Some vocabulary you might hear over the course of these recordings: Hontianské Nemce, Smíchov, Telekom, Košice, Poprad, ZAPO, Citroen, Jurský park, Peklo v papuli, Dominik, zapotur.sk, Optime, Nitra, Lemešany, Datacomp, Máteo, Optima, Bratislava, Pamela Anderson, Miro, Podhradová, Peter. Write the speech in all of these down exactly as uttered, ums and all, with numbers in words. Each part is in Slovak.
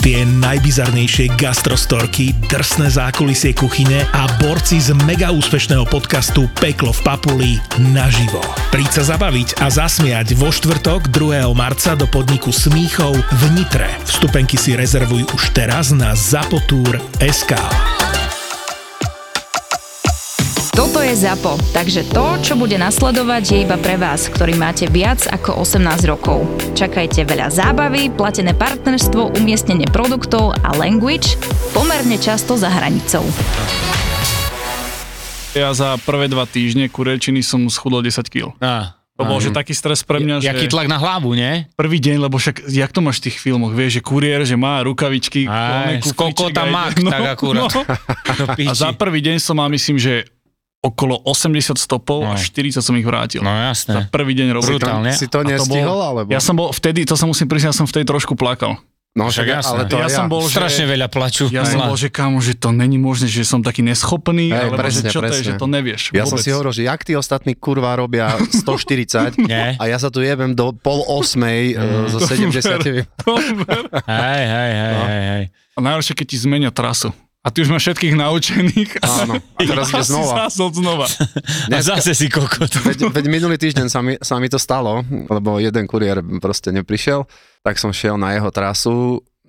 tie najbizarnejšie gastrostorky, drsné zákulisie kuchyne a borci z mega úspešného podcastu Peklo v papuli naživo. Príď sa zabaviť a zasmiať vo štvrtok druhého marca do podniku Smíchov v Nitre. Vstupenky si rezervuj už teraz na zapotur bodka es ká. Toto je ZAPO, takže to, čo bude nasledovať, je iba pre vás, ktorý máte viac ako osemnásť rokov. Čakajte veľa zábavy, platené partnerstvo, umiestnenie produktov a language pomerne často za hranicou. Ja za prvé dva týždne kurečiny som schudol desať kíl. Á. To bol, že taký stres pre mňa, jaký že... tlak na hlavu, nie? Prvý deň, lebo však, jak to máš v tých filmoch, vieš, že kuriér, že má rukavičky, aj, skoko tam má, no, tak akurát. No. A za prvý deň som mal, myslím, že okolo osemdesiat stopov no. A štyridsať som ich vrátil. No jasné. Za prvý deň robil. Brutálne. Si to, si to nestihol, bol... alebo? Ja som bol vtedy, to sa musím priznať, ja som vtedy trošku plakal. No však jasné, ale to ja, ja som bol, strašne že, veľa plaču. Ja som bol, že kámo, že to není možné, že som taký neschopný, hey, alebo presne, že čo presne. To je, že to nevieš. Ja vôbec. Som si hovoril, že jak tí ostatní kurva robia stoštyridsať a ja sa tu jebem do pol osmej so sedemdesiat. Hej, hej, hej, hej. A najhoršie, keď ti zmenia trasu. A ty už máš všetkých naučených. Áno, a teraz ide znova. znova. A zase si kokot. Veď, veď minulý týždeň sa mi, sa mi to stalo, lebo jeden kuriér proste neprišiel, tak som šiel na jeho trasu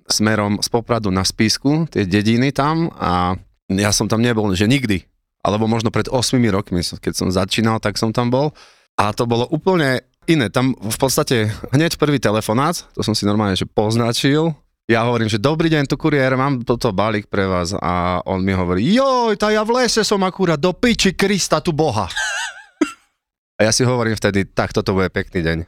smerom z Popradu na Spišku, tie dediny tam a ja som tam nebol, že nikdy. Alebo možno pred ôsmimi rokmi, keď som začínal, tak som tam bol. A to bolo úplne iné. Tam v podstate hneď prvý telefonát, to som si normálne že poznačil. Ja hovorím, že dobrý deň, tu kuriér, mám toto balík pre vás a on mi hovorí, joj, tá ja v lese som akurát do piči Krista, tu Boha. A ja si hovorím vtedy, tak toto bude pekný deň.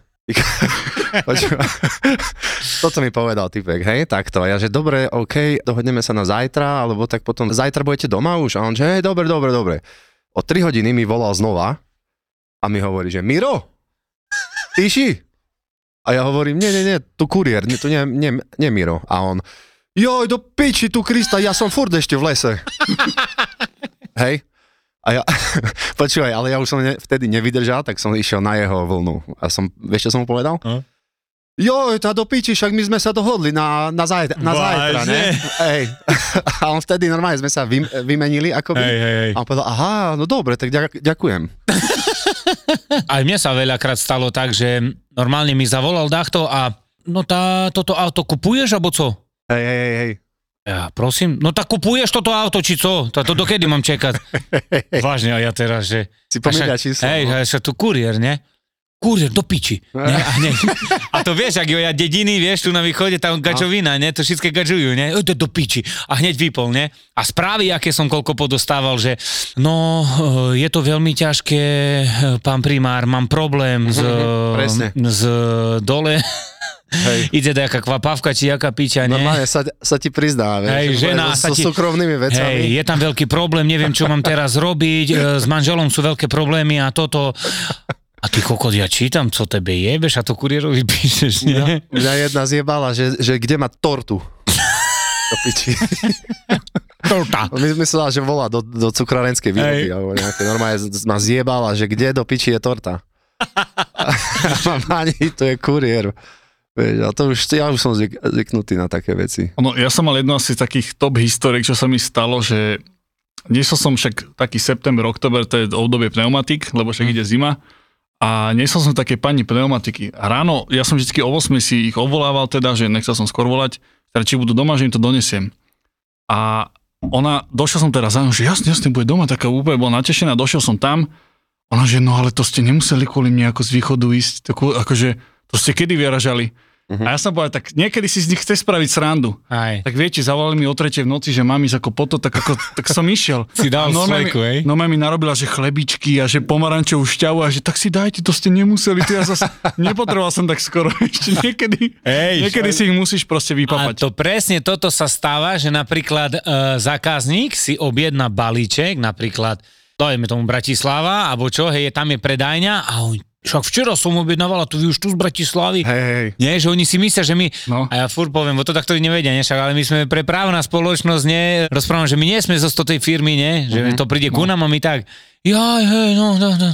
Toto mi povedal typek, hej, takto. A ja, že dobre, okej, okay, dohodneme sa na zajtra, alebo tak potom, zajtra budete doma už? A on, že hej, dobre, dobre, dobre. O tri hodiny mi volal znova a mi hovorí, že Miro, tyši. A ja hovorím, nie, nie, nie, tu kuriér, nie, tu nie, nie, nie Miro. A on, joj, do piči, tu Krista, ja som furt ešte v lese. Hej? A ja, počúvaj, ale ja už som ne, vtedy nevydržal, tak som išiel na jeho vlnu. A som, vieš, čo som mu povedal? Hm? Joj, tá do piči, však my sme sa dohodli na, na, zajtra, na zajtra, ne? Hej. A on vtedy normálne sme sa vy, vymenili, akoby. Hej, hej, hej. A on povedal, aha, no dobre, tak ďakujem. Aj mne sa veľakrát stalo tak, že normálne mi zavolal dáchto a no tá, toto auto kupuješ, alebo co? Hej, hej, hej. Ja, prosím, no tak kupuješ toto auto, či co? Toto dokedy mám čekať? Vážne, a ja teraz, že... Si pomýľa číslo. Hej, no. Však tu kuriér, ne? Kuriér, do piči. Ne, a, ne. A to vieš, ak jo, ja dediny, vieš, tu na východe, tam gačovina, ne? To všetké gačujú, ne? To do piči. A hneď vypol, ne? A správy, aké som koľko podostával, že no, je to veľmi ťažké, pán primár, mám problém z, z dole... Hej. Ide nejaká kvapavka, či jaká piča, nie? Normálne sa, sa ti prizná, vieš? Hej, žena sa so ti... So súkromnými vecami. Hej, je tam veľký problém, neviem, čo mám teraz robiť, s manželom sú veľké problémy a toto... A ty kokot, ja čítam, co tebe jebeš a to kurierovi píšeš, nie? Ja, mňa jedna zjebala, že, že kde má tortu. To piči. Torta. My som že volá do, do cukrárenskej výroby, alebo nejaké normálne ma zjebala, že kde do piči je torta. A mani, to je kuriér. Veď, a to už, ja už som zvyk, zvyknutý na také veci. No, ja som mal jedno asi z takých top historiek, čo sa mi stalo, že nesol som však taký september, oktober, to je obdobie pneumatik, lebo však mm. ide zima a nesol som také pani pneumatiky. A ráno, ja som vždycky o ôsmej si ich obvolával teda, že nechcel som skôr volať, teda či budú doma, že im to donesiem. A ona, došiel som teraz za ňou, že jasne, jasne, bude doma, taká úplne bola natešená, došiel som tam, ona že no ale to ste nemuseli kvôli mne ako z východu ísť, takú, akože... To ste kedy vyražali? Uh-huh. A ja som povedal, tak niekedy si z nich chce spraviť srandu. Aj. Tak viete, zavolali mi o tretej v noci, že mám ísť ako poto, tak, ako, tak som išiel. Si dal sleku, hej? No mi narobila, že chlebičky a že pomarančovú šťavu a že tak si dajte, to ste nemuseli. To ja zase nepotreboval som tak skoro ešte niekedy. Ej, niekedy si ich musíš proste vypapať. A to presne toto sa stáva, že napríklad e, zákazník si objedná balíček, napríklad, dajme tomu Bratislava, alebo čo, hej, tam je predajňa a on však včera som objednávala, tu vy už tu z Bratislavy. Hej, hej. Nie, že oni si myslia, že my... No. A ja furt poviem, bo to takto nevedia, ne? Však, ale my sme prepravná spoločnosť, nie? Rozprávam, že my nie sme zo stotej firmy, nie? Že mm-hmm. to príde ku nám a my tak... Jaj, hej, no, no, no.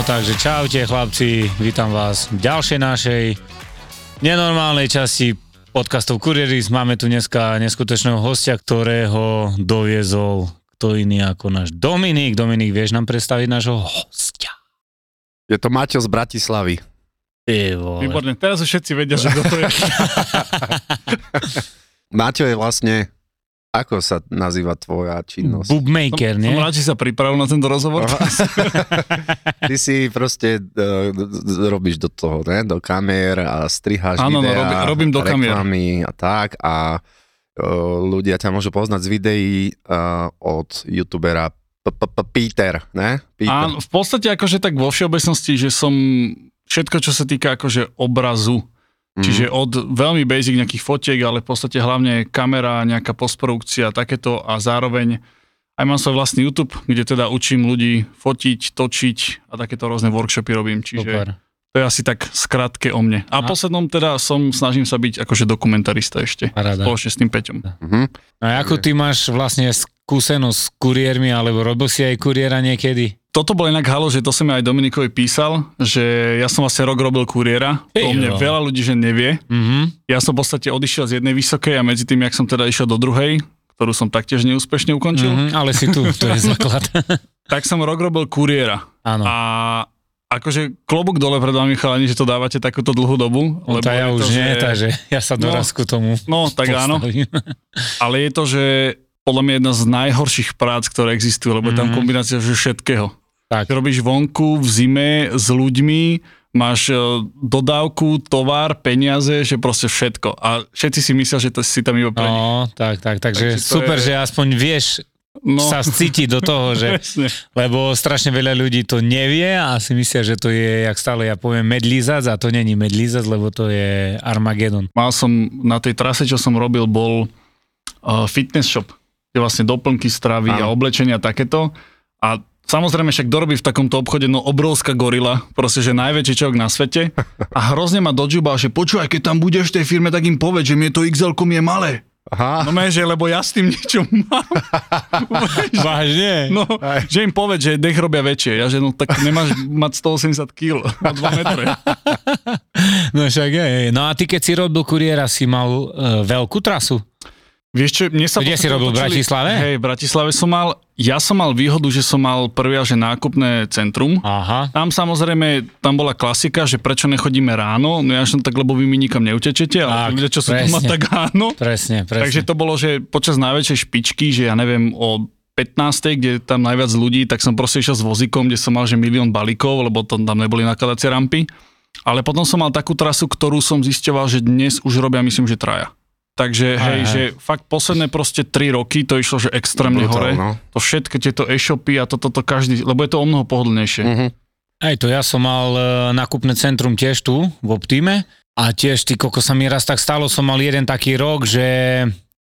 No takže čaute chlapci, vítam vás v ďalšej našej nenormálnej časti podcastov Kurieris. Máme tu dneska neskutočného hostia, ktorého doviezol kto iný ako náš Dominik. Dominik, vieš nám predstaviť nášho hostia? Je to Máteo z Bratislavy. Ty vole. Výborné, teraz všetci vedia, že kto to je. Máteo je vlastne... Ako sa nazýva tvoja činnosť? Boobmaker, nie? Som rád, že sa pripravil na tento rozhovor. Ty si proste uh, robíš do toho, ne? Do kamier a striháš áno, videá. Áno, rob, robím do kamier. A tak a uh, ľudia ťa môžu poznať z videí uh, od youtubera Peter, ne? Áno, v podstate akože tak vo všeobecnosti, že som všetko, čo sa týka akože obrazu. Mm. Čiže od veľmi basic nejakých fotiek, ale v podstate hlavne kamera, nejaká postprodukcia, takéto a zároveň aj mám svoj vlastný YouTube, kde teda učím ľudí fotiť, točiť a takéto rôzne workshopy robím, čiže Super. To je asi tak skrátke o mne. A, a poslednom teda som, snažím sa byť akože dokumentarista ešte, Rada. Spoločne s tým Peťom. Mhm. A ako ty máš vlastne skúsenosť s kuriérmi, alebo robil si aj kuriéra niekedy? Toto bol inak halo, že to som ja aj Dominikovi písal, že ja som vlastne rok robil kuriéra, to mne veľa ľudí, že nevie. Mm-hmm. Ja som v podstate odišiel z jednej vysokej a medzi tým, jak som teda išiel do druhej, ktorú som taktiež neúspešne ukončil. Mm-hmm, ale si tu, to je základ. Tak som rok robil kuriéra. Áno. A akože klobúk dole pred vami chalani, že to dávate takúto dlhú dobu. No, lebo tá ja už to, nie, že... takže ja sa doraz no, tomu No, tak postavím. Áno. Ale je to, že podľa mňa jedna z najhorších prác, ktoré existujú, lebo mm-hmm. je tam kombinácia všetkého. Tak. Robíš vonku, v zime, s ľuďmi, máš dodávku, tovar, peniaze, že proste všetko. A všetci si myslia, že to si tam iba pre nich. No, tak, tak, takže, takže super, je... že aspoň vieš no. sa cítiť do toho, že, lebo strašne veľa ľudí to nevie a si myslia, že to je, jak stále ja poviem, medlízac a to není medlízac, lebo to je Armagedon. Mal som na tej trase, čo som robil, bol uh, fitness shop, kde vlastne doplnky stravy a oblečenia takéto a samozrejme, však dorobí v takomto obchode, no obrovská gorila, proste, že najväčší človek na svete a hrozne ma dožubal, že počúvaj, keď tam budeš v tej firme, tak im povedz, že mi to iks elko mi je malé. Aha. No menej, že lebo ja s tým niečo mám. Vážne? No, aj. Že im povedz, že nech robia väčšie. Ja, že no tak nemáš mať stoosemdesiat kíl na dva metre. No však je, je. No a ty, keď si robil kuriéra, si mal uh, veľkú trasu? Vieš čo, mne sa... Kde si robil, v Bratislave? Hej, v Bratislave som mal, ja som mal výhodu, že som mal prvia, že nákupné centrum. Aha. Tam samozrejme, tam bola klasika, že prečo nechodíme ráno, no ja som tak, lebo vy mi nikam neutečete, ale ľudia, čo sú doma, tak áno. Presne, presne. Takže to bolo, že počas najväčšej špičky, že ja neviem, o pätnástej, kde tam najviac ľudí, tak som proste išiel s vozíkom, kde som mal, že milión balíkov, lebo tam neboli nakladacie rampy. Ale potom som mal takú trasu, ktorú som zisťoval, že dnes už robia, myslím, že traja. Takže aj, hej, aj. Že fakt posledné proste tri roky to išlo, že extrémne hore. No. To všetky tieto e-shopy a toto to, to, každý, lebo je to o mnoho pohodlnejšie. Mm-hmm. Aj to, ja som mal e, nákupné centrum tiež tu, v Optime a tiež, ty koko sa mi raz tak stalo, som mal jeden taký rok, že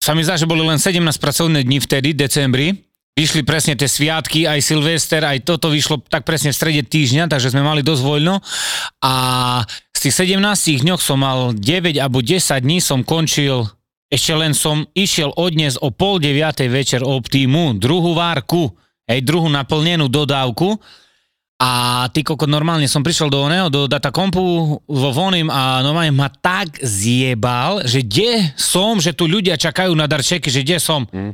sa mi zdá, že boli len sedemnásť pracovných dní vtedy, decembri. Vyšli presne tie sviatky, aj Silvester, aj toto vyšlo tak presne v strede týždňa, takže sme mali dosť voľno. A z tých sedemnástich dňoch som mal deväť alebo desať dní, som končil, ešte len som išiel odnes o pol deviatej večer Optimu, druhú várku, aj druhú naplnenú dodávku. A ty koko, normálne som prišiel do oného, do Datacompu vo voním a normálne ma tak zjebal, že kde som, že tu ľudia čakajú na darčeky, že kde som... Mm.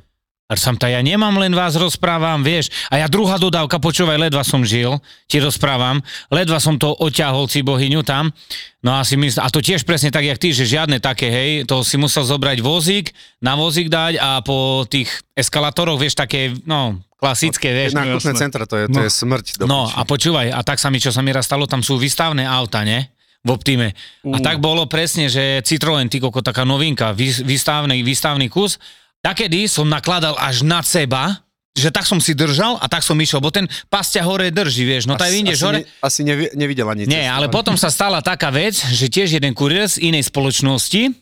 A som tá, ja nemám len vás rozprávam, vieš, a ja druhá dodávka, počúvaj, ledva som žil, ti rozprávam, ledva som to oťahol, si bohyňu tam, no a si mysl... a to tiež presne tak, jak ty, že žiadne také, hej, to si musel zobrať vozík, na vozík dať a po tých eskalátoroch, vieš, také, no, klasické, vieš. Nákupné centra, to je, to je no. smrť. Do no, a počúvaj, a tak sa mi, čo sa mi raz stalo, tam sú výstavné auta, ne? V Optime. Uh. A tak bolo presne, že Citroen, ty koko, taká novinka, výstavný, výstavný kus. Takedy som nakladal až na seba, že tak som si držal a tak som išiel, bo ten pasťa hore drží, vieš, no tak vyjdeš hore. Ne, asi nevi, nevidela nič. Nie, ale potom sa stala taká vec, že tiež jeden kuriér z inej spoločnosti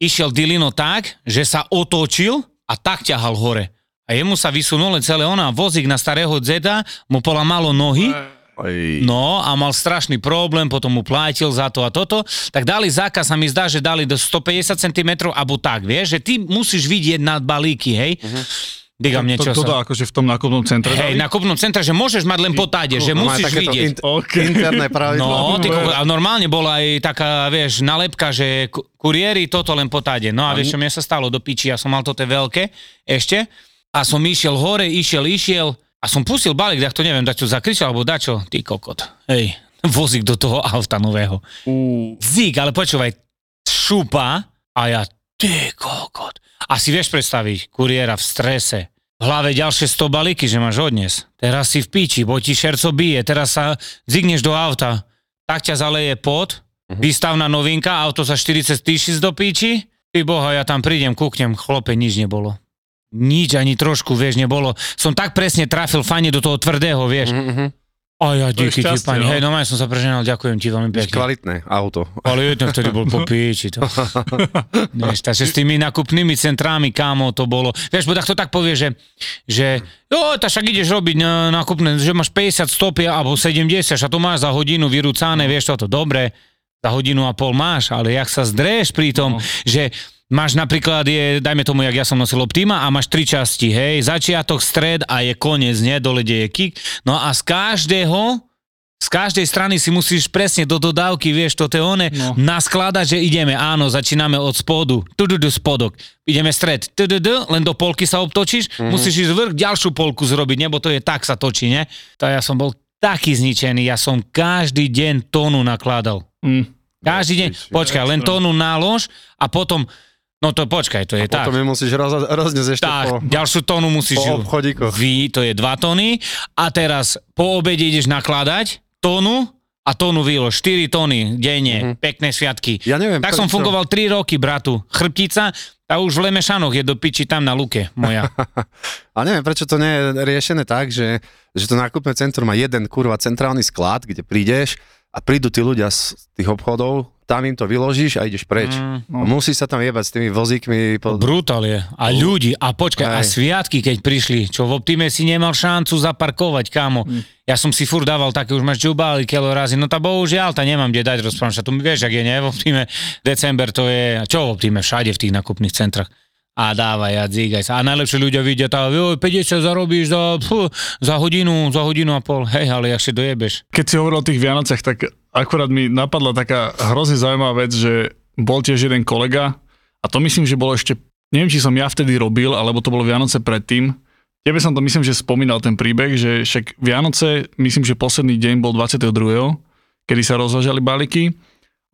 išiel dilino tak, že sa otočil a tak ťahal hore. A jemu sa vysunul celé ona vozík na starého dzeda, mu pola malo nohy. Oj. No a mal strašný problém, potom mu plátil za to a toto. Tak dali zákaz, a mi zdá, že dali do stopäťdesiat centimetrov, alebo tak, vieš, že ty musíš vidieť na balíky, hej. Uh-huh. Digam niečo sa. To, to, to akože v tom nákupnom centre. Hej, nákupnom centre, že môžeš mať len potáde, že musíš vidieť. In, okay. Interné pravidlo. No, ty, a normálne bola aj taká, vieš, nalepka, že kuriéri toto len potáde. No a vieš, čo mne sa stalo do piči, ja som mal toto veľké ešte a som išiel hore, išiel, išiel a som pustil balík, tak to neviem, dačo zakričal, alebo dačo, ty kokot. Hej, vozík do toho auta nového. Uh. Zík, ale počúvaj, šupa a ja, ty kokot. A si vieš predstaviť kuriéra v strese. V hlave ďalšie sto balíky, že máš odnes. Teraz si v píči, bo ti šerco bije, teraz sa zigneš do auta, tak ťa zaleje pot, výstavná novinka, auto sa štyridsať tisíc do píči, ty boha, ja tam prídem, kúknem, chlope, nič nebolo. Nič ani trošku, vieš, nebolo. Som tak presne trafil fajne do toho tvrdého, vieš. Mm-hmm. A ja, díky ti, pani, hej, no maj som sa preženal, ďakujem ti veľmi pekne. Kvalitné auto. Ale jedno, ktorý bol po píči, to. Vieš, takže s tými nakupnými centrami, kámo, to bolo. Vieš, bo tak to tak povie, že, že jo, ta však ideš robiť nákupné, že máš päťdesiat, sto alebo sedemdesiat a to máš za hodinu vyrúcané, vieš toto, dobre, za hodinu a pol máš, ale jak sa zdreješ pri tom, no. Že máš napríklad, je, dajme tomu, jak ja som nosil Optima a máš tri časti, hej, začiatok, stred a je koniec, nie, dole je kick, no a z každého, z každej strany si musíš presne do dodávky, vieš, toto je one, no. Naskladať, že ideme, áno, začíname od spodu, tu tu tu spodok, ideme stred, tu tu tu, len do polky sa obtočíš, mm-hmm. Musíš ísť vrch, ďalšiu polku zrobiť, nebo to je tak sa točí, ne? To ja som bol taký zničený, ja som každý deň tónu nakládal. Mm. Každý deň, počkaj, len tónu nálož a potom... No to počkaj, to je tak. A potom tak. Musíš roz, rozniesť ešte tak, po... Tak, ďalšiu tónu musíš... Po obchodíkoch. Vy, to je dva tóny. A teraz po obede ideš nakladať tónu a tónu výlož. štyri tóny denne, mm-hmm. Pekné sviatky. Ja neviem... Tak som čo... fungoval tri roky, bratu. Chrbtica a už v Lemešanoch je do piči tam na luke moja. A neviem, prečo to nie je riešené tak, že, že to nákupné centrum má jeden kurva centrálny sklad, kde prídeš a prídu tí ľudia z tých obchodov, tam im to vyložíš a ideš preč. Mm, no. Musíš sa tam jebať s tými vozíkmi. Po... Brutál je. A ľudí, a počkaj, aj. A sviatky, keď prišli, čo v Optime si nemal šancu zaparkovať, kámo. Mm. Ja som si furt dával také, už máš džubály, keľo razy, no tá bohužiaľ, tá nemám kde dať rozprávať. Tu vieš, ak je, nie? V Optime december to je, čo v Optime? Všade v tých nakupných centrách. A dávaj, a dzígaj sa. A najlepšie ľudia vidia, tá, joj, päťdesiat zarobíš za, pf, za hodinu, za hodinu a pol. Hej, ale jak si dojebeš. Keď si hovoril o tých Vianociach, tak akurát mi napadla taká hrozne zaujímavá vec, že bol tiež jeden kolega, a to myslím, že bolo ešte, neviem, či som ja vtedy robil, alebo to bolo Vianoce predtým. Tebe som to myslím, že spomínal ten príbeh, že však Vianoce, myslím, že posledný deň bol dvadsiateho druhého kedy sa rozvážali balíky.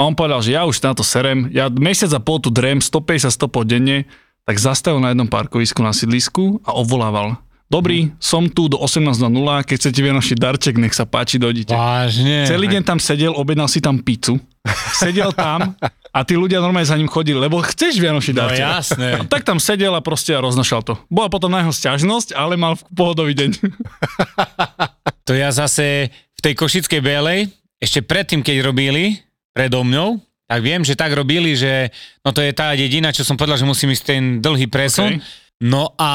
A on povedal, že ja už na to serem, ja mesiac a pol tu drem, stopäťdesiat stopov denne, tak zastavil na jednom parkovisku na sídlisku a obvolával. Dobrý, som tu do osemnástej, keď chcete vianočný darček, nech sa páči, dojdite. Vážne. Celý deň tam sedel, objednal si tam pizzu, sedel tam a tí ľudia normálne za ním chodili, lebo chceš vianočný darček. No jasné. Tak tam sedel a proste roznašal to. Bola potom na jeho sťažnosť, ale mal pohodový deň. To ja zase v tej Košickej Bielej, ešte predtým, keď robili, predo mňou, tak viem, že tak robili, že no to je tá dedina, čo som povedal, že musím ísť ten dlhý presun. Okay. No a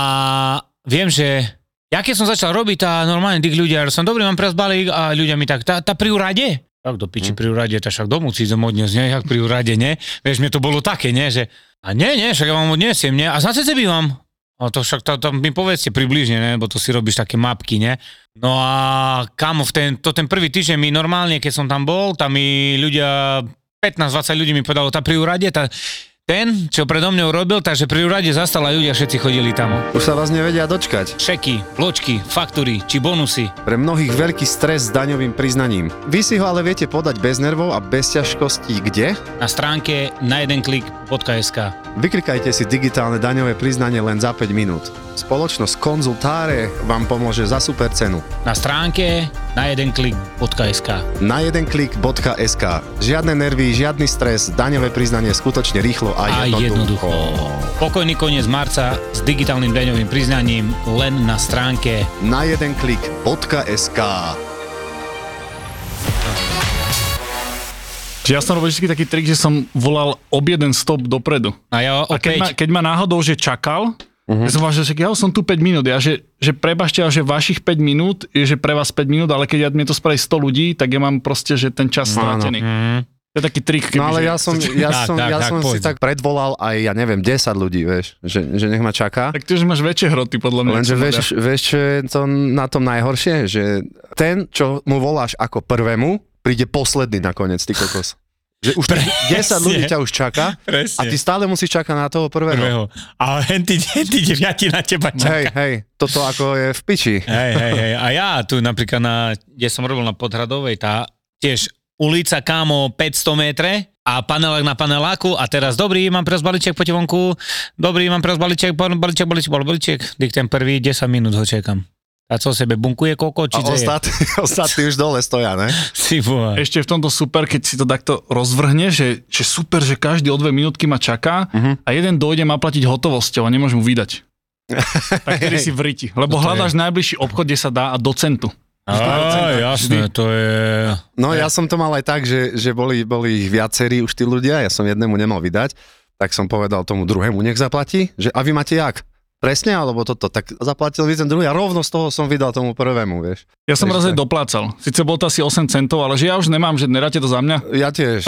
viem, že ja keď som začal robiť a normálne tých ľudia, som dobrý, mám pres balík a ľudia mi tak, tá, tá pri úrade? Tak do piči, mm. Pri úrade, tá však domu si idem odniesť, ne, jak pri úrade, ne? Vieš, mne to bolo také, ne, že a nie, nie, však ja vám odniesiem, ne? A zase bývam. A to však to, to mi povedzte približne, ne? Bo to si robíš také mapky, ne? No a kamo, v ten, to ten prvý týždeň mi normálne, keď som tam bol, tam mi ľudia... pätnásť dvadsať ľudí mi podalo, tá pri úrade, tá, ten, čo predo mňou robil, takže pri úrade zastala ľudia, všetci chodili tam. Už sa vás nevedia dočkať. Šeky, vločky, faktúry či bonusy. Pre mnohých veľký stres s daňovým priznaním. Vy si ho ale viete podať bez nervov a bez ťažkostí kde? Na stránke na jeden klik bodka es ká. Vyklikajte si digitálne daňové priznanie len za päť minút. Spoločnosť Konzultáre vám pomôže za super cenu. Na stránke na jeden klik bodka es ká. Na jeden klik bodka es ká. Žiadne nervy, žiadny stres, daňové priznanie skutočne rýchlo a jednoducho. A jednoducho. Pokojný koniec marca s digitálnym daňovým priznaním len na stránke na jeden klik bodka es ká. Ja som robil vždy taký trik, že som volal ob jeden stop dopredu. A ja opäť... A keď ma, keď ma náhodou, že čakal, uh-huh. Ja som vážil, že ja som tu päť minút, ja, že, že prebažte, že vašich päť minút je, že pre vás päť minút, ale keď ja mi to spraví sto ľudí, tak ja mám proste, že ten čas strátený. No, no. To je taký trik. No ale že... ja som, ja tak, som, tak, ja tak, som si tak predvolal aj, ja neviem, desať ľudí, vieš, že, že nech ma čaká. Tak ty už máš väčšie hroty, podľa mňa. Lenže vieš, vieš, čo je to na tom najhoršie? Že ten, čo mu voláš ako prvému, príde posledný nakoniec, ty kokos. Že už desať ľudí ťa už čaká. Presne. A ty stále musíš čakať na toho prvého. prvého. A len tí deviati na teba čaká. Hej, hej, toto ako je v piči. Hej, hej, hej. A ja tu napríklad, na, kde som robil na Podhradovej, tá tiež... Ulica, kámo, päťsto metre a panelák na paneláku a teraz dobrý, mám pre vás balíček poďte vonku, dobrý, mám pre vás balíček, balíček, balíček, balíček, dík ten prvý, desať minút ho čekám. A co sebe bunkuje koko, či deje? A ostatní už dole stoja, ne? Si boha. Ešte v tomto super, keď si to takto rozvrhne, že, že super, že každý o dve minútky ma čaká uh-huh. a jeden dojde má platiť hotovosťou a nemôže mu vydať. Tak tedy si v riti, lebo to hľadaš je. Najbližší obchod, kde sa dá a do centu. Á, jasné, to je... No ja som to mal aj tak, že, že boli, boli viacerí už tí ľudia, ja som jednému nemal vydať, tak som povedal tomu druhému, nech zaplatí, že a vy máte jak? Presne, alebo toto, tak zaplatil vy ten druhý a rovno z toho som vydal tomu prvému, vieš. Ja som raz aj doplácal, síce bol to asi osem centov, ale že ja už nemám, že neráte to za mňa? Ja tiež,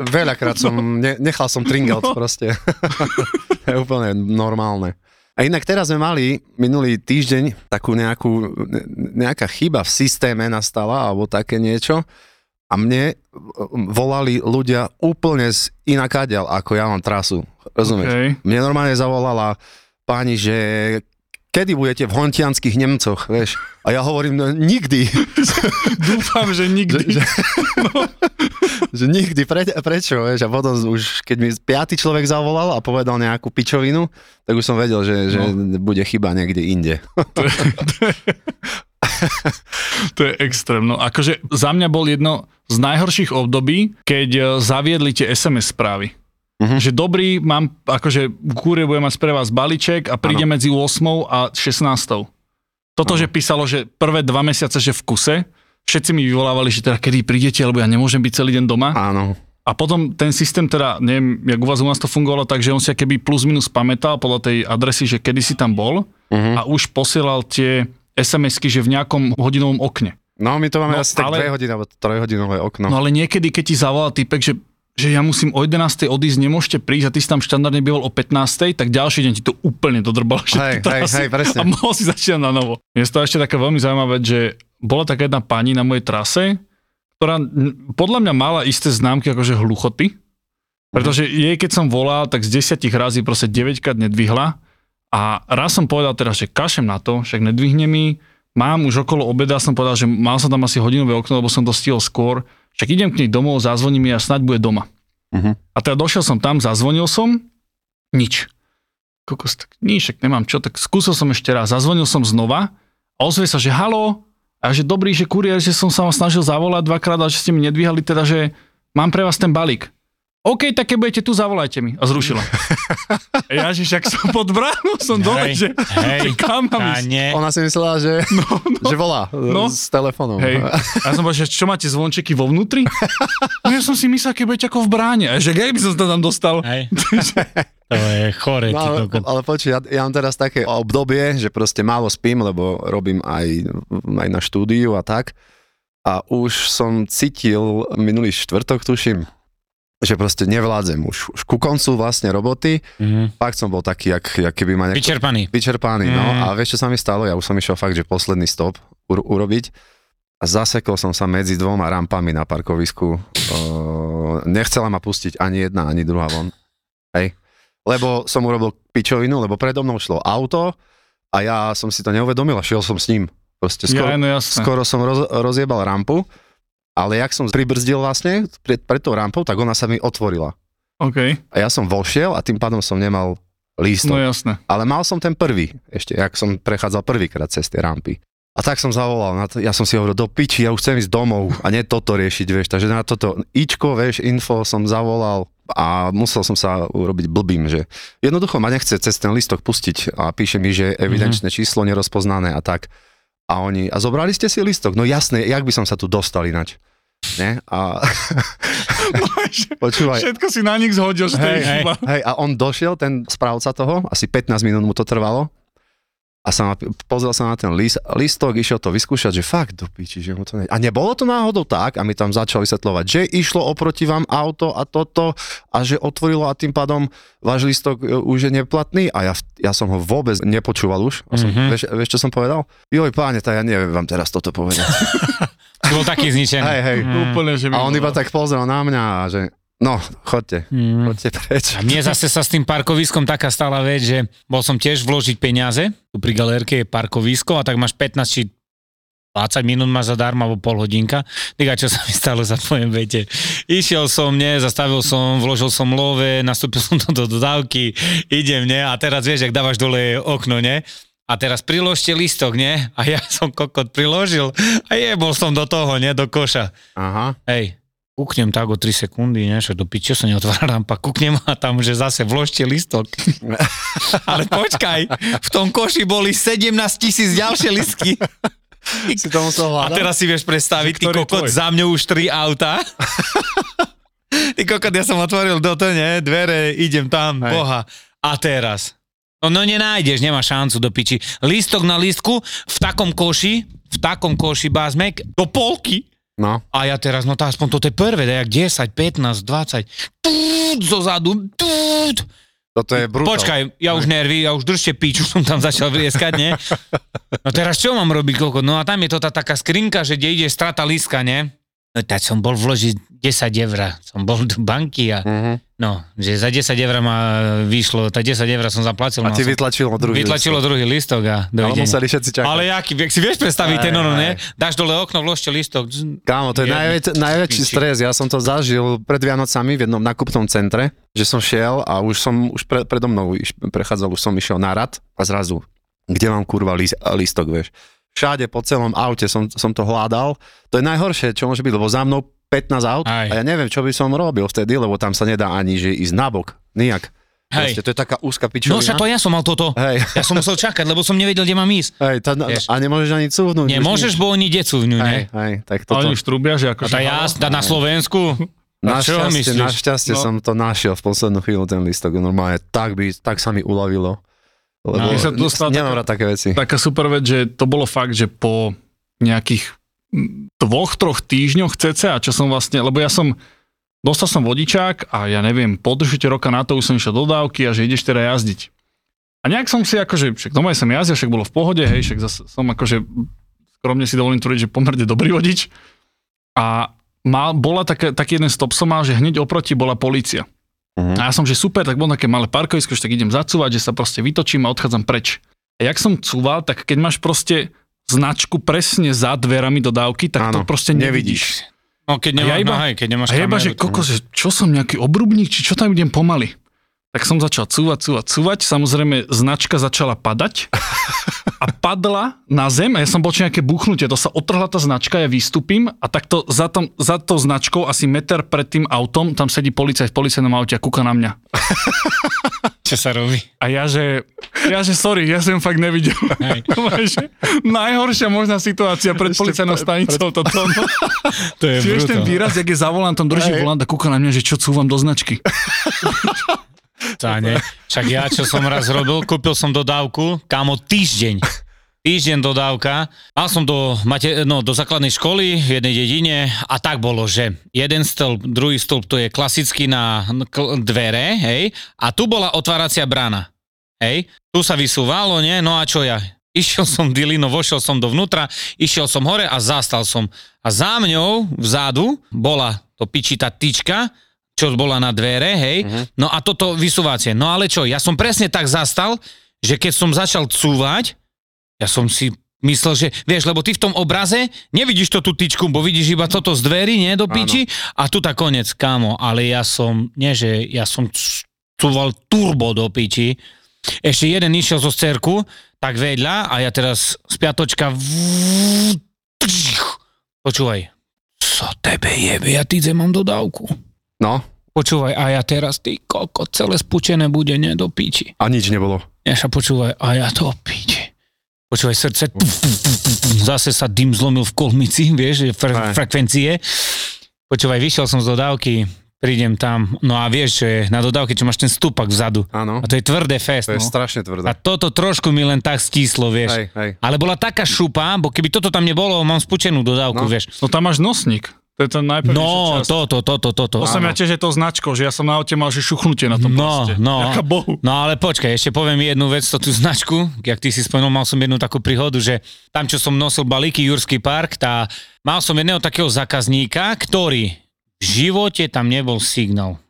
veľakrát som, ne, nechal som tringelt no. proste, je úplne normálne. A inak teraz sme mali minulý týždeň takú nejakú, nejaká chyba v systéme nastala, alebo také niečo. A mne volali ľudia úplne z inakáďal, ako ja mám trasu. Rozumieš? Okay. Mne normálne zavolala pani, že kedy budete v Hontianských Nemcoch, vieš? A ja hovorím, no, nikdy. Dúfam, že nikdy. Že, že, no. že nikdy, Pre, prečo, vieš? A potom už, keď mi piaty človek zavolal a povedal nejakú pičovinu, tak už som vedel, že, že no. bude chyba niekde inde. To je, to je, to je extrém. No, akože za mňa bol jedno z najhorších období, keď zaviedli tie es em es správy. Uh-huh. Že dobrý, mám, akože kúrie budem mať pre vás balíček a príde ano. Medzi ôsmou a šestnástou. Toto, ano. Že písalo, že prvé dva mesiace, že v kuse, všetci mi vyvolávali, že teda kedy prídete, lebo ja nemôžem byť celý deň doma. Áno. A potom ten systém teda, neviem, jak u vás u nás to fungovalo, takže on si keby plus minus pamätal podľa tej adresy, že kedy si tam bol uh-huh. a už posielal tie es em esky, že v nejakom hodinovom okne. No my to máme no, asi ale, tak dve hodiny alebo trojhodinové okno. No ale niekedy, keď ti zavolal týpek, že že ja musím o jedenástej odísť, nemôžete prísť a ty si tam štandardne býval o pätnástej, tak ďalší deň ti to úplne dodrbalo. Hej, hej, hej, presne. A mohol si začínať na novo. Je to ešte taká veľmi zaujímavá vec, že bola taká jedna pani na mojej trase, ktorá podľa mňa mala isté známky akože hluchoty, pretože jej keď som volal, tak z desiatich razy proste deväťkrát nedvihla a raz som povedal teraz, že kašem na to, však nedvihne mi, mám už okolo obeda, som povedal, že mal som tam asi hodinové okno, lebo som to stihol skôr. Však idem k nej domov, zazvoní mi a snáď bude doma. Uh-huh. A teda došiel som tam, zazvonil som, nič. Kokos, tak nič, tak nemám čo, tak skúsil som ešte raz, zazvonil som znova a ozve sa, že haló, a že dobrý, že kuriér, že som sa vám snažil zavolať dvakrát, ale že ste mi nedvíhali, teda, že mám pre vás ten balík. OK, tak keď budete tu, zavolajte mi. A zrušila. Ja, že však som pod bránou, som dole, že hej, kam mám ísť? Ona si myslela, že, no, no, že volá no, s telefónom. Hej. Ja som povedal, že čo máte zvončeky vo vnútri? No ja som si myslel, keď budete ako v bráne. A že keby som to tam dostal. Hej. To je chore. No, ale ale počuj, ja, ja mám teraz také obdobie, že proste málo spím, lebo robím aj, aj na štúdiu a tak. A už som cítil minulý štvrtok, tuším, že proste nevládzem už, už ku koncu vlastne roboty, mm-hmm. fakt som bol taký, jak, jak keby ma... Niekto... Vyčerpaný. Vyčerpaný, mm-hmm. no a vieš, čo sa mi stalo? Ja už som išiel fakt, že posledný stop u- urobiť a zasekol som sa medzi dvoma rampami na parkovisku. Uh, nechcela ma pustiť ani jedna, ani druhá von. Hej. Lebo som urobil pičovinu, lebo predo mnou šlo auto a ja som si to neuvedomil a šiel som s ním. Proste skoro, ja, no skoro som roz, rozjebal rampu. Ale jak som pribrzdil vlastne pred, pred tou rampou, tak ona sa mi otvorila. OK. A ja som vošiel a tým pádom som nemal lístok. No jasné. Ale mal som ten prvý, ešte, jak som prechádzal prvýkrát cez tie rampy. A tak som zavolal, na to, ja som si hovoril, do piči, ja už chcem ísť domov a nie toto riešiť, vieš. Takže na toto ičko, vieš, info som zavolal a musel som sa urobiť blbým, že jednoducho ma nechce cez ten lístok pustiť a píše mi, že evidenčné mm-hmm. číslo nerozpoznané a tak. A oni, a zobrali ste si listok? No jasné, jak by som sa tu dostal inač? Ne? A... Počúvaj. Všetko si na nich zhodil, že hej, to je chyba. Hej, a on došiel, ten správca toho, asi pätnásť minút mu to trvalo. A sa na, pozrel sa na ten list, listok, išiel to vyskúšať, že fakt do piči, že mu to ne... A nebolo to náhodou tak, a mi tam začal vysvetľovať, že išlo oproti vám auto a toto a že otvorilo a tým pádom váš listok už je neplatný a ja, ja som ho vôbec nepočúval už. A som, mm-hmm. vieš, vieš, čo som povedal? Joj, páne, tak ja neviem vám teraz toto povedať. Bol taký zničený. Hej, hej. Mm. Úplne, že a on iba tak pozrel na mňa a že... No, chodte, mm. chodte preč. A mne zase sa s tým parkoviskom taká stala vec, že bol som tiež vložiť peniaze, tu pri galérke je parkovisko a tak máš pätnásť či dvadsať minút máš zadarmo, alebo pol hodinka. Díka, čo sa mi stalo za pojem, viete. Išiel som, ne, zastavil som, vložil som love, nastúpil som do dodávky, idem, ne, a teraz vieš, ak dávaš dole okno, ne, a teraz priložte listok, ne, a ja som kokot priložil a jebol som do toho, ne, do koša. Aha. Hej. Kúknem tak o tri sekundy, ne, že do piče sa neotváram, pak kúknem a tam, že zase vložte listok. Ale počkaj, v tom koši boli sedemnásť tisíc ďalšie listky. Si to musel hľadať? A teraz si vieš predstaviť, ty kokot, tvoj? Za mňou už tri auta. Ty kokot, ja som otvoril do to, ne, dvere, idem tam, hej. Boha. A teraz? No, no nenájdeš, nemá šancu do piči. Listok na listku, v takom koši, v takom koši, bázmek, do polky. No. A ja teraz, no tá aspoň toto je prvé, dajak desať, pätnásť, dvadsať, tút, zozadu, tút. Toto je brutál. Počkaj, ja už nervy, ja už držte piču, som tam začal vrieskať, ne? No teraz čo mám robiť, koľko? No a tam je to tá taká skrinka, že kde ide strata lístka, ne? No tak som bol vložiť desať eur, som bol do banky a uh-huh. no, že za desať eur ma vyšlo, tá desať eur som zaplatil. A ti vytlačilo druhý vytlačilo listok. Vytlačilo druhý listok a dovidenia. Ale museli všetci čakať. Ale jaký, ak si vieš predstaviť aj, ten ono, ne? Dáš dole okno, vložte listok. Kámo, to je najväč- najväčší stres, ja som to zažil pred Vianocami v jednom nákupnom centre, že som šiel a už som, už pre, predo mnou prechádzal, už som išiel na rad a zrazu, kde mám kurva list, listok, vieš? Všade, po celom aute som, som to hľadal. To je najhoršie, čo môže byť, lebo za mnou pätnásť aut aj. A ja neviem, čo by som robil vtedy, lebo tam sa nedá ani že ísť nabok, nijak. Hej. Proste, to je taká úzka pičovina. No však to ja som mal toto. Hej. Ja som musel čakať, lebo som nevedel, kde mám ísť. Hej, tá, a nemôžeš ani cúvnuť. Nemôžeš, bo oni ide cúvnuť, ne? Hej, tak toto. Oni už trúbia, že akože... A tá jazda na Slovensku... Našťastie, našťastie no. Som to našiel v poslednú chvíľu, ten listok. Normálne, tak, by, tak sa mi uľavilo. Lebo sa dostala nemám rád také veci. Taká super vec, že to bolo fakt, že po nejakých dvoch, troch týždňoch cca, čo som vlastne, lebo ja som, dostal som vodičák a ja neviem, po držite roka na to už som išiel do dávky a že ideš teda jazdiť. A nejak som si akože, však doma som jazdil, však bolo v pohode, hej, však zase som akože, skromne si dovolím tvrdiť, že pomerne dobrý vodič. A mal, bola také, taký jeden stop som mal, že hneď oproti bola polícia. Uh-huh. A ja som, že super, tak bol také malé parkovisko, že tak idem zacúvať, že sa proste vytočím a odchádzam preč. A jak som cúval, tak keď máš proste značku presne za dverami dodávky, tak áno, to proste nevidíš. No keď nemáš, ja iba, no hej, keď nemáš kameru. A iba, že kokos, čo som nejaký obrubník, či čo tam idem pomaly. Tak som začal cúvať, cúvať, cúvať, samozrejme značka začala padať a padla na zem a ja som bol či nejaké buchnutie, to sa otrhla tá značka, ja vystúpim a takto za, tom, za tou značkou asi meter pred tým autom, tam sedí policaj v policajnom aute a kúka na mňa. Čo sa robí? A ja že, ja že sorry, ja som fakt nevidel. Najhoršia možná situácia pred policajnou stanicou toto. No. To je brutálne. Čiže ten výraz, jak je za volantom, drží volant a kúka na mňa, že čo cúvam do značky. Táne. Však ja, čo som raz robil, kúpil som dodávku, kámo, týždeň. Týždeň dodávka. Mal som do, mate, no, do základnej školy v jednej dedine a tak bolo, že jeden stĺp, druhý stĺp, to je klasicky na dvere, hej, a tu bola otváracia brána, hej. Tu sa vysúvalo, nie? No a čo ja? Išiel som dilino, vošiel som dovnútra, išiel som hore a zastal som. A za mňou vzadu bola to pičitá tyčka, čo bola na dvere, hej, uh-huh. No a toto vysúvacie. No ale čo, ja som presne tak zastal, že keď som začal cúvať, ja som si myslel, že, vieš, lebo ty v tom obraze nevidíš to tú tyčku, bo vidíš iba toto z dverí, nie, do piči, a tu tá konec, kámo, ale ja som, nie že, ja som cúval turbo do piči, ešte jeden išiel zo cerku, tak vedľa, a ja teraz z piatočka, počúvaj, co tebe jebe, ja týdze mám dodávku. No. Počúvaj, a ja teraz, ty koko, celé spúčené bude, ne, do píči. A nič nebolo. Ja sa počúvaj, a ja do píči. Počúvaj, srdce, tf, tf, tf, tf, tf, zase sa dym zlomil v kolmici, vieš, fre, frekvencie. Počúvaj, vyšiel som z dodávky, prídem tam, no a vieš, čo je na dodávke, čo máš ten stupak vzadu. Áno. A to je tvrdé fest. To no. je strašne tvrdé. A toto trošku mi len tak stíslo, vieš. Hej, hej. Ale bola taká šupa, bo keby toto tam nebolo, mám spúčenú dodávku, no. vieš. No tam máš nosník. To je ten najpevnejšia časť. No, toto, toto, toto. To som ja tiež je to značko, že ja som na aute mal, že šuchnutie na tom no, proste. No, Jaká bohu. No ale počkaj, ešte poviem jednu vec, to tú značku, jak ty si spomenul, mal som jednu takú príhodu, že tam, čo som nosil balíky, Jurský park, tá, mal som jedného takého zákazníka, ktorý v živote tam nebol signál.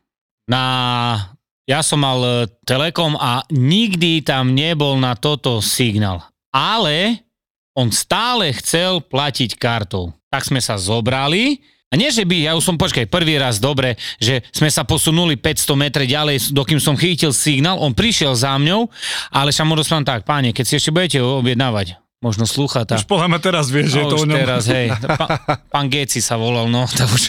Na, ja som mal Telekom a nikdy tam nebol na toto signál. Ale on stále chcel platiť kartou. Tak sme sa zobrali. A nie, že by, ja už som, počkaj, prvý raz, dobre, že sme sa posunuli päťsto metrov ďalej, dokým som chytil signál, on prišiel za mňou, ale šam mu rozprávam tak, páne, keď si ešte budete objednávať, možno slúchata. Už pohľadme teraz, vieš, no, že je to o ňom. Teraz, hej, pa, pán Géci sa volal, no, tak už.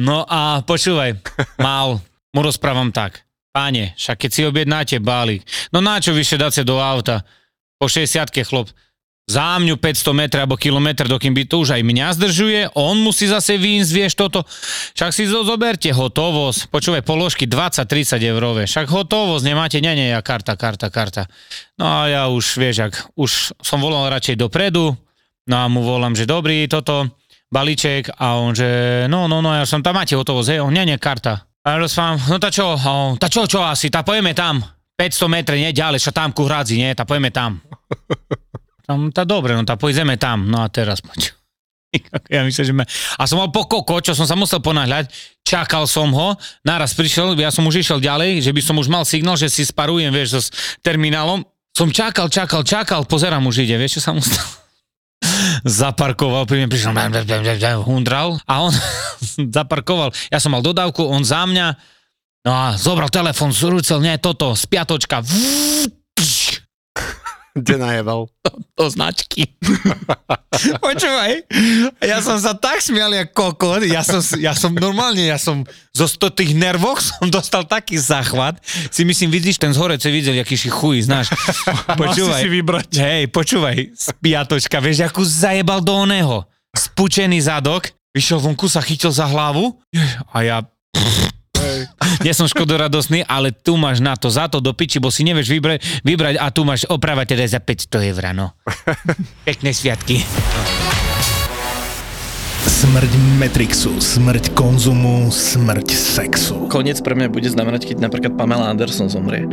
No a počúvaj, mal, mu rozprávam tak, páne, však keď si objednáte balík, no na čo vy šedáte do auta? Po šesťdesiatke chlop, za mňu päťsto metrov alebo kilometr, dokým by to už aj mňa zdržuje, on musí zase výjsť, vieš toto. Však si zo, zoberte hotovosť, počúvaj, položky dvadsať tridsať eurové, však hotovosť nemáte, nie, nie, ja karta, karta, karta. No a ja už, vieš, ak, už som volal radšej dopredu, no a mu volám, že dobrý, toto, balíček, a on, že no, no, no, ja som tam, máte hotovosť, hej, on, nie, nie, karta. A ja rozpám, no tá čo, on, tá čo, čo asi, tá pojeme tam, päťsto metrov, nie, ďalej, čo tam ku hradzi, nie, tá pojeme tam. No tá dobre, no tá pojďme tam. No a teraz poď. Ja myslím, že ma... A som mal po koko, čo som sa musel ponáhľať. Čakal som ho, naraz prišiel, ja som už išiel ďalej, že by som už mal signál, že si sparujem, vieš, so s terminálom. Som čakal, čakal, čakal, pozerám, už ide, vieš, čo sa mu stalo? Zaparkoval, pri mne prišiel, hundral, a on zaparkoval. Ja som mal dodávku, on za mňa, no a zobral telefon, zrúcel, nie, toto, spiatočka, kde najebal. To, to značky. Počúvaj, ja som sa tak smial, jak kokot, ja som, ja som normálne, ja som zo stotých nervov som dostal taký záchvat, si myslím, vidíš, ten z horece videl, jaký si chuj, znáš. Počúvaj, si vybrať. Hej, počúvaj, spiatočka, vieš, jakú zajebal do oného. Spúčený zadok, vyšiel vonku, sa chytil za hlavu a ja... Nie som škodoradosný, ale tu máš na to, za to do piči, bo si nevieš vybra- vybrať a tu máš oprava teda za päťsto eur, no. Pekné sviatky. Smrť Matrixu, smrť konzumu, smrť sexu. Koniec pre mňa bude znamenať, keď napríklad Pamela Anderson zomrie.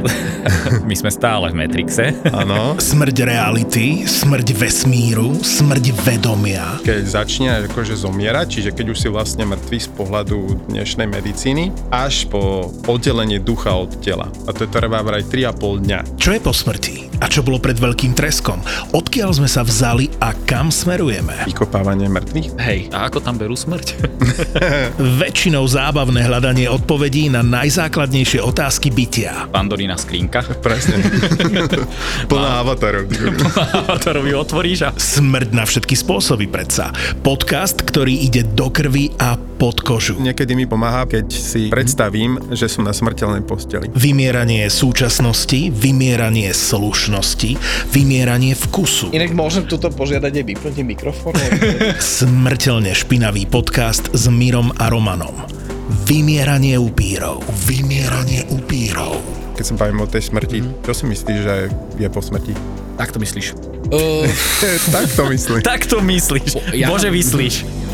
My sme stále v Matrixe. Áno. Smrť reality, smrť vesmíru, smrť vedomia. Keď začne akože zomierať, čiže keď už si vlastne mŕtvý z pohľadu dnešnej medicíny, až po oddelenie ducha od tela. A to trvá vraj tri a pol dňa. Čo je po smrti? A čo bolo pred veľkým treskom? Odkiaľ sme sa vzali a kam smerujeme? Vykopávanie mŕtvych? Hej. A ako tam berú smrť? Väčšinou zábavné hľadanie odpovedí na najzákladnejšie otázky bytia. Pandorína skrinka. Presne. Plná a... avatarov. Plná avatarov ju otvoríš a... Smrť na všetky spôsoby predsa. Podcast, ktorý ide do krvi a pod kožu. Niekedy mi pomáha, keď si predstavím, že som na smrteľnej posteli. Vymieranie súčasnosti, vymieranie slušnosti, vymieranie vkusu. Inak môžem tuto požiadať aj vypnutie mikrofónu. Smrteľne špinavý podcast s Mirom a Romanom. Vymieranie upírov. Vymieranie upírov. Keď som bavím o tej smrti, mm. čo si myslíš, že je po smrti? Tak to myslíš. Uh... tak to myslíš. tak to myslíš. Ja... Bože, myslíš.